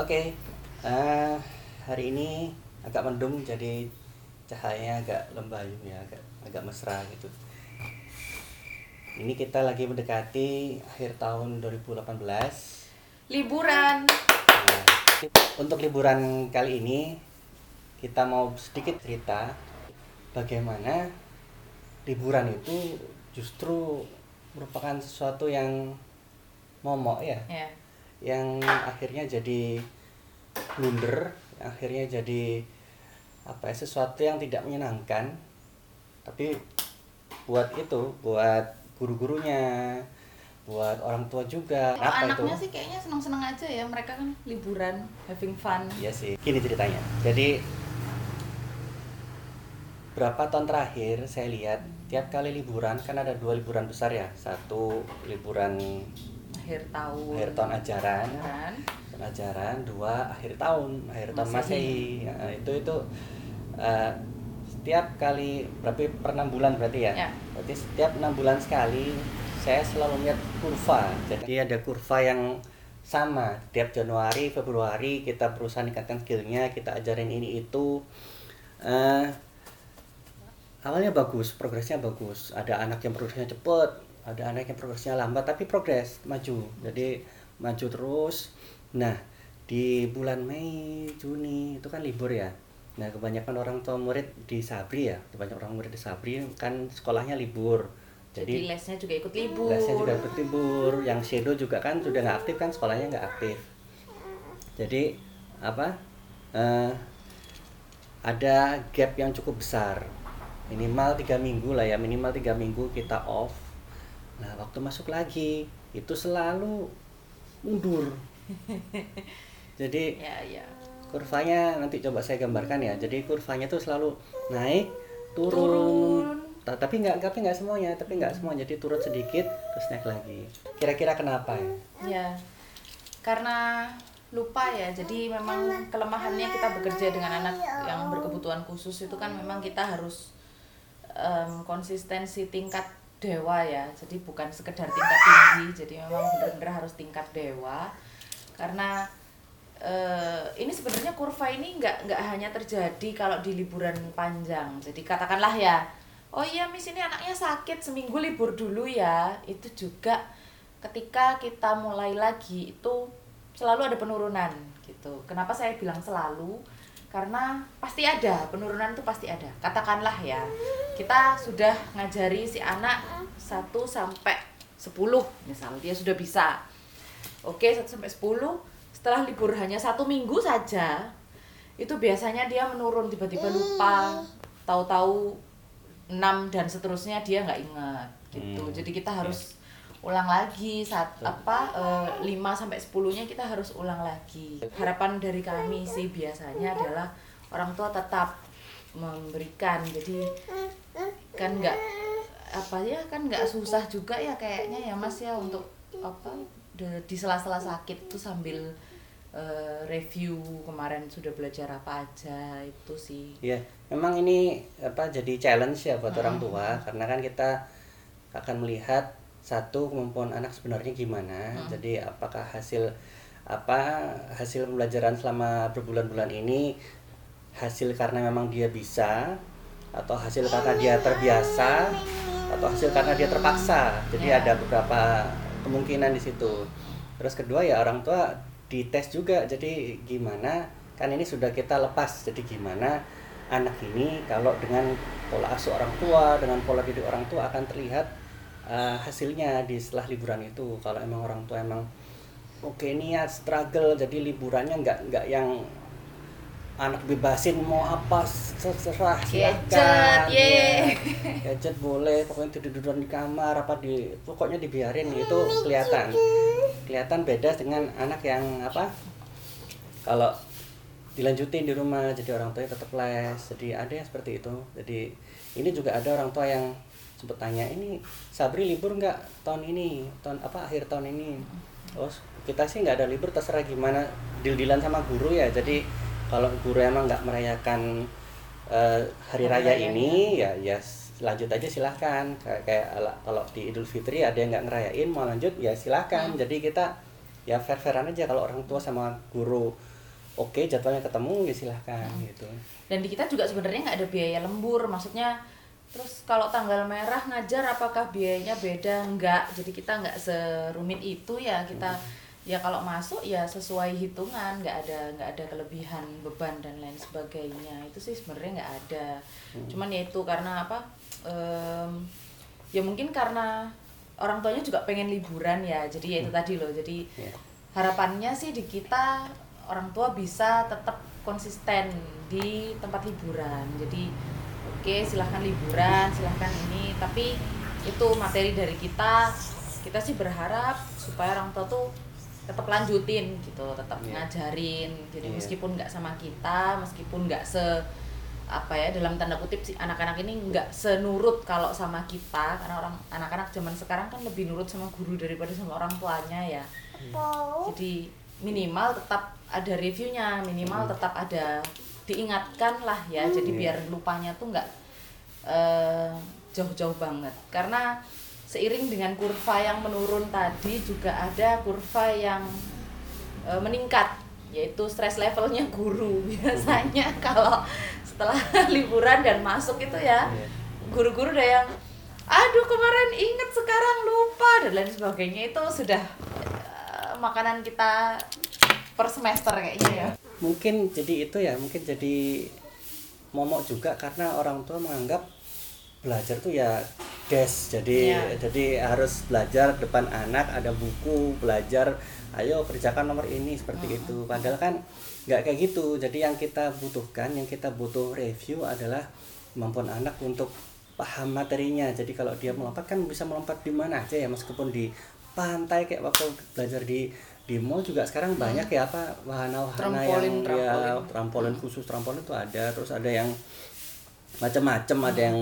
Oke, hari ini agak mendung, jadi cahayanya agak lembayu ya, agak mesra gitu. Ini kita lagi mendekati akhir tahun 2018. Liburan. Nah, untuk liburan kali ini kita mau sedikit cerita bagaimana liburan itu justru merupakan sesuatu yang momok ya, yeah. Yang akhirnya jadi blunder, akhirnya jadi sesuatu yang tidak menyenangkan. Tapi buat guru-gurunya, buat orang tua juga. Kalau anaknya itu sih kayaknya senang-senang aja ya, mereka kan liburan, having fun. Iya sih, gini ceritanya. Jadi berapa tahun terakhir saya lihat tiap kali liburan kan ada dua liburan besar ya. Satu liburan akhir tahun ajaran, dua akhir tahun Masehi. Ya, itu setiap kali berarti per 6 bulan berarti ya. Berarti setiap 6 bulan sekali saya selalu lihat kurva. Jadi ada kurva yang sama tiap Januari, Februari kita berusaha meningkatkan skillnya, kita ajarin ini itu. Awalnya bagus, progresnya bagus. Ada anak yang progresnya cepat, ada anak yang progresnya lambat, tapi progres, maju. Jadi maju terus. Nah, di bulan Mei, Juni itu kan libur ya. Nah, kebanyakan orang tua murid di Sabri ya. Kebanyakan orang murid di Sabri kan sekolahnya libur. Jadi lesnya juga ikut libur. Yang shadow juga kan sudah nggak aktif kan, sekolahnya nggak aktif. Jadi ada gap yang cukup besar. Minimal 3 minggu kita off. Nah, waktu masuk lagi itu selalu mundur. Jadi kurvanya nanti coba saya gambarkan ya. Jadi kurvanya tuh selalu naik turun. Tapi nggak semua. Jadi turun sedikit terus naik lagi. Kira-kira kenapa ya? Ya, karena lupa ya. Jadi memang kelemahannya kita bekerja dengan anak yang berkebutuhan khusus itu kan memang kita harus konsistensi tingkat dewa ya, jadi bukan sekedar tingkat tinggi, jadi memang benar-benar harus tingkat dewa. Karena ini sebenarnya kurva ini nggak hanya terjadi kalau di liburan panjang. Jadi katakanlah ya, oh iya Miss ini anaknya sakit, seminggu libur dulu ya. Itu juga ketika kita mulai lagi itu selalu ada penurunan gitu. Kenapa saya bilang selalu? Karena pasti ada, penurunan itu pasti ada. Katakanlah ya, kita sudah ngajari si anak 1-10 misal, dia sudah bisa. Oke, 1-10, setelah libur hanya 1 minggu saja, itu biasanya dia menurun, tiba-tiba lupa, tahu-tahu 6 dan seterusnya dia nggak ingat gitu. Jadi kita harus ulang lagi, 5-10-nya kita harus ulang lagi. Harapan dari kami sih biasanya adalah orang tua tetap memberikan. Jadi kan nggak susah juga ya kayaknya ya Mas ya, untuk di sela-sela sakit tuh sambil review kemarin sudah belajar apa aja itu sih. Iya, memang ini jadi challenge ya buat orang tua, karena kan kita akan melihat satu kemampuan anak sebenarnya gimana. Jadi apakah hasil pembelajaran selama berbulan-bulan ini hasil karena memang dia bisa, atau hasil karena dia terbiasa, atau hasil karena dia terpaksa. Jadi ada beberapa kemungkinan di situ. Terus kedua ya, orang tua dites juga. Jadi gimana, kan ini sudah kita lepas, jadi gimana anak ini kalau dengan pola asuh orang tua, dengan pola didik orang tua akan terlihat hasilnya di setelah liburan itu. Kalau emang orang tua emang niat struggle, jadi liburannya nggak yang anak bebasin mau apa terserah, silahkan gadget boleh, pokoknya tiduran di kamar pokoknya dibiarin, itu kelihatan beda dengan anak yang kalau dilanjutin di rumah, jadi orang tuanya tetap les. Jadi ada yang seperti itu. Jadi ini juga ada orang tua yang sempat tanya, ini Sabri libur nggak akhir tahun ini? Oh, kita sih nggak ada libur, terserah gimana deal-dealan sama guru ya. Jadi kalau guru emang nggak merayakan hari raya ini ya lanjut aja, silahkan. Kayak kalau di Idul Fitri ada yang nggak ngerayain mau lanjut ya silahkan. Jadi kita ya fair-fairan aja kalau orang tua sama guru oke jadwalnya ketemu ya silahkan gitu. Dan di kita juga sebenarnya nggak ada biaya lembur, maksudnya terus kalau tanggal merah ngajar apakah biayanya beda? Enggak, jadi kita nggak serumit itu ya kita ya kalau masuk ya sesuai hitungan, nggak ada kelebihan beban dan lain sebagainya. Itu sih sebenarnya nggak ada, cuman ya itu karena apa ya mungkin karena orang tuanya juga pengen liburan ya, jadi ya itu tadi loh, jadi harapannya sih di kita orang tua bisa tetap konsisten di tempat liburan, jadi oke, silahkan liburan, silahkan ini, tapi itu materi dari kita. Kita sih berharap supaya orang tua tuh tetap lanjutin gitu, tetap ngajarin. Jadi meskipun nggak sama kita, meskipun nggak dalam tanda kutip sih anak-anak ini nggak senurut kalau sama kita, karena anak-anak zaman sekarang kan lebih nurut sama guru daripada sama orang tuanya ya. Jadi minimal tetap ada reviewnya, minimal tetap ada. Diingatkan lah ya, jadi biar lupanya tuh nggak jauh-jauh banget. Karena seiring dengan kurva yang menurun tadi juga ada kurva yang meningkat, yaitu stress levelnya guru. Biasanya kalau setelah liburan dan masuk itu ya, guru-guru udah yang aduh kemarin inget sekarang lupa dan lain sebagainya, itu sudah makanan kita per semester kayaknya ya. Mungkin jadi itu ya, mungkin jadi momok juga karena orang tua menganggap belajar tuh ya des, jadi harus belajar depan anak, ada buku belajar, ayo kerjakan nomor ini seperti itu. Padahal kan nggak kayak gitu. Jadi yang kita butuh review adalah kemampuan anak untuk paham materinya. Jadi kalau dia melompat kan bisa melompat di mana aja ya, meskipun di pantai kayak waktu belajar di mall juga sekarang banyak ya wahana-wahana yang trampolin khusus, trampolin itu ada, terus ada yang macam-macam, ada yang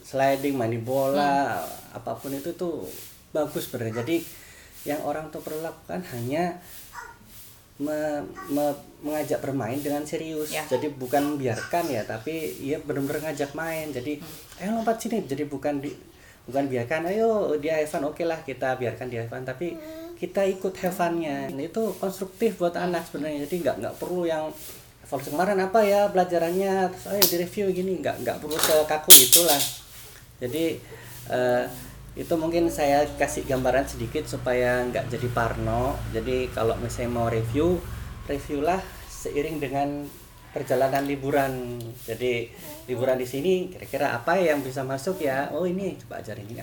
sliding, main di bola, apapun itu tuh bagus sebenarnya. Jadi yang orang tuh perlu lakukan hanya mengajak bermain dengan serius. Jadi bukan membiarkan ya, tapi ya benar-benar ngajak main. Jadi ayo lompat sini, jadi bukan biarkan ayo dia have fun, oke lah kita biarkan dia have fun, tapi kita ikut have fun-nya. Itu konstruktif buat anak sebenarnya. Jadi nggak perlu yang evaluasi kemarin apa ya pelajarannya, terus ayo direview gini, nggak perlu sekaku itulah. Jadi itu mungkin saya kasih gambaran sedikit supaya nggak jadi parno. Jadi kalau misalnya mau reviewlah seiring dengan perjalanan liburan. Jadi liburan di sini kira-kira apa yang bisa masuk ya? Oh ini coba ajarin ini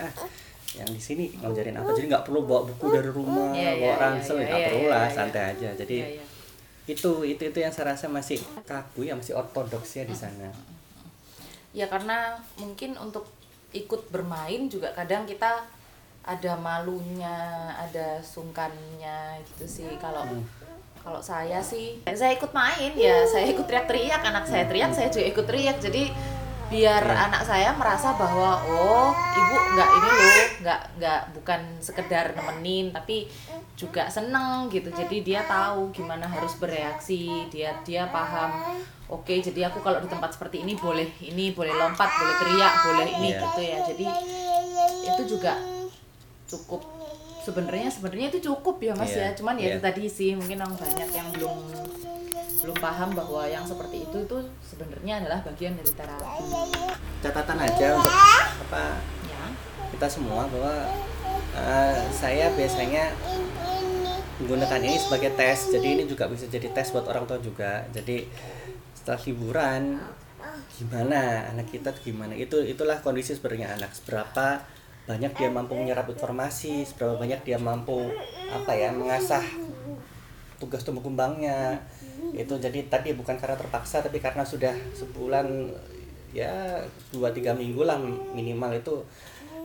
yang di sini ngajarin apa, jadi nggak perlu bawa buku dari rumah, bawa ransel, nggak perlu lah, santai aja. Jadi itu yang saya rasa masih kaku ya, masih ortodoks ya di sana. Ya karena mungkin untuk ikut bermain juga kadang kita ada malunya, ada sungkannya gitu sih. Kalau saya sih, saya ikut main ya, saya ikut teriak-teriak, anak saya teriak, saya juga ikut teriak. Jadi biar anak saya merasa bahwa oh ibu nggak bukan sekedar nemenin tapi juga seneng gitu, jadi dia tahu gimana harus bereaksi, dia paham oke, jadi aku kalau di tempat seperti ini boleh lompat, boleh teriak, boleh ini gitu ya. Jadi itu juga cukup sebenarnya itu cukup ya Mas ya, cuman itu tadi sih mungkin orang banyak yang belum paham bahwa yang seperti itu tuh sebenarnya adalah bagian dari terapi. Catatan aja untuk kita semua bahwa saya biasanya menggunakan ini sebagai tes. Jadi ini juga bisa jadi tes buat orang tua juga. Jadi setelah liburan gimana anak kita gimana, itulah kondisi sebenarnya anak, seberapa banyak dia mampu menyerap informasi, seberapa banyak dia mampu mengasah tugas tumbuh kembangnya. Itu jadi tadi bukan karena terpaksa tapi karena sudah sebulan ya 2-3 minggu lah minimal itu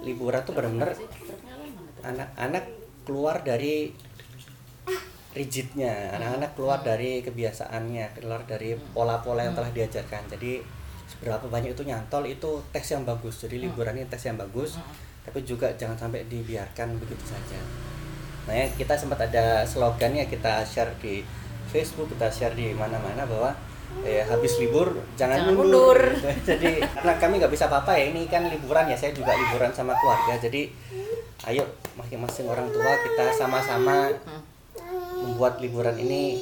liburan tuh benar-benar anak-anak keluar dari rigidnya, anak-anak keluar dari kebiasaannya, keluar dari pola-pola yang telah diajarkan. Jadi seberapa banyak itu nyantol, itu tes yang bagus. Jadi liburannya tes yang bagus, tapi juga jangan sampai dibiarkan begitu saja. Nah ya, kita sempat ada slogannya, kita share di Facebook, kita share di mana-mana bahwa habis libur jangan mundur. Jadi karena kami nggak bisa apa-apa ya, ini kan liburan ya, saya juga liburan sama keluarga. Jadi ayo masing-masing orang tua kita sama-sama membuat liburan ini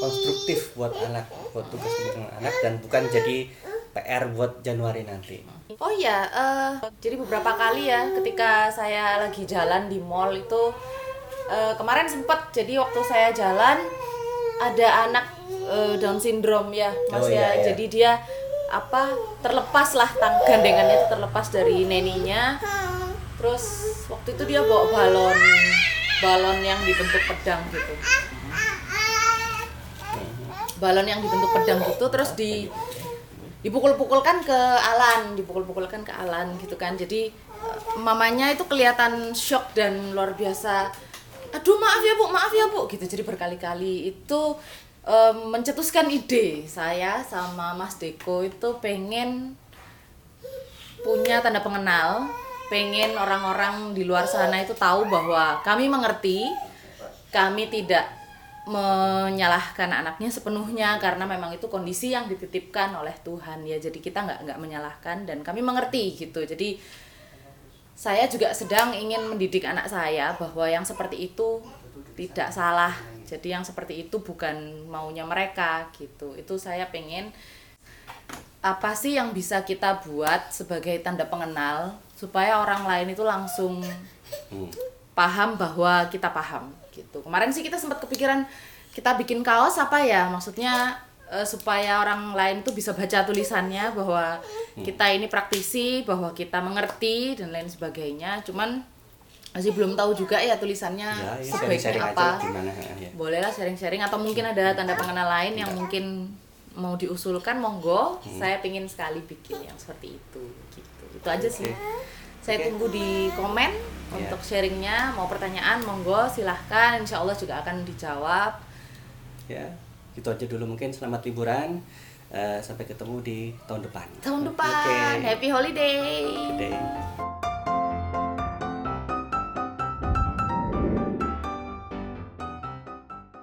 konstruktif buat anak, buat tugas dengan anak, dan bukan jadi PR buat Januari nanti. Oh ya, jadi beberapa kali ya ketika saya lagi jalan di mall itu, kemarin sempat, jadi waktu saya jalan ada anak Down syndrome ya, Mas. Jadi dia terlepas lah, gandengannya itu terlepas dari neninya. Terus waktu itu dia bawa balon yang dibentuk pedang gitu. Terus dipukul-pukulkan ke Alan gitu kan. Jadi mamanya itu kelihatan shock dan luar biasa. Aduh, maaf ya bu gitu. Jadi berkali-kali itu mencetuskan ide saya sama Mas Deko itu pengen punya tanda pengenal, pengen orang-orang di luar sana itu tahu bahwa kami mengerti, kami tidak menyalahkan anaknya sepenuhnya karena memang itu kondisi yang dititipkan oleh Tuhan ya. Jadi kita nggak menyalahkan dan kami mengerti gitu. Jadi saya juga sedang ingin mendidik anak saya bahwa yang seperti itu tidak salah. Jadi yang seperti itu bukan maunya mereka gitu. Itu saya pengen apa sih yang bisa kita buat sebagai tanda pengenal supaya orang lain itu langsung paham bahwa kita paham gitu. Kemarin sih kita sempat kepikiran kita bikin kaos apa ya, maksudnya supaya orang lain tuh bisa baca tulisannya bahwa kita ini praktisi, bahwa kita mengerti dan lain sebagainya. Cuman masih belum tahu juga ya tulisannya ya, sebaiknya apa. Bolehlah sharing-sharing atau mungkin ada tanda pengenal lain yang mungkin mau diusulkan, monggo. Saya pengin sekali bikin yang seperti itu gitu. Itu aja sih. Saya tunggu di komen untuk sharingnya. Mau pertanyaan monggo silahkan, insya Allah juga akan dijawab. Ya, gitu aja dulu mungkin. Selamat liburan, sampai ketemu di tahun depan. Happy holiday.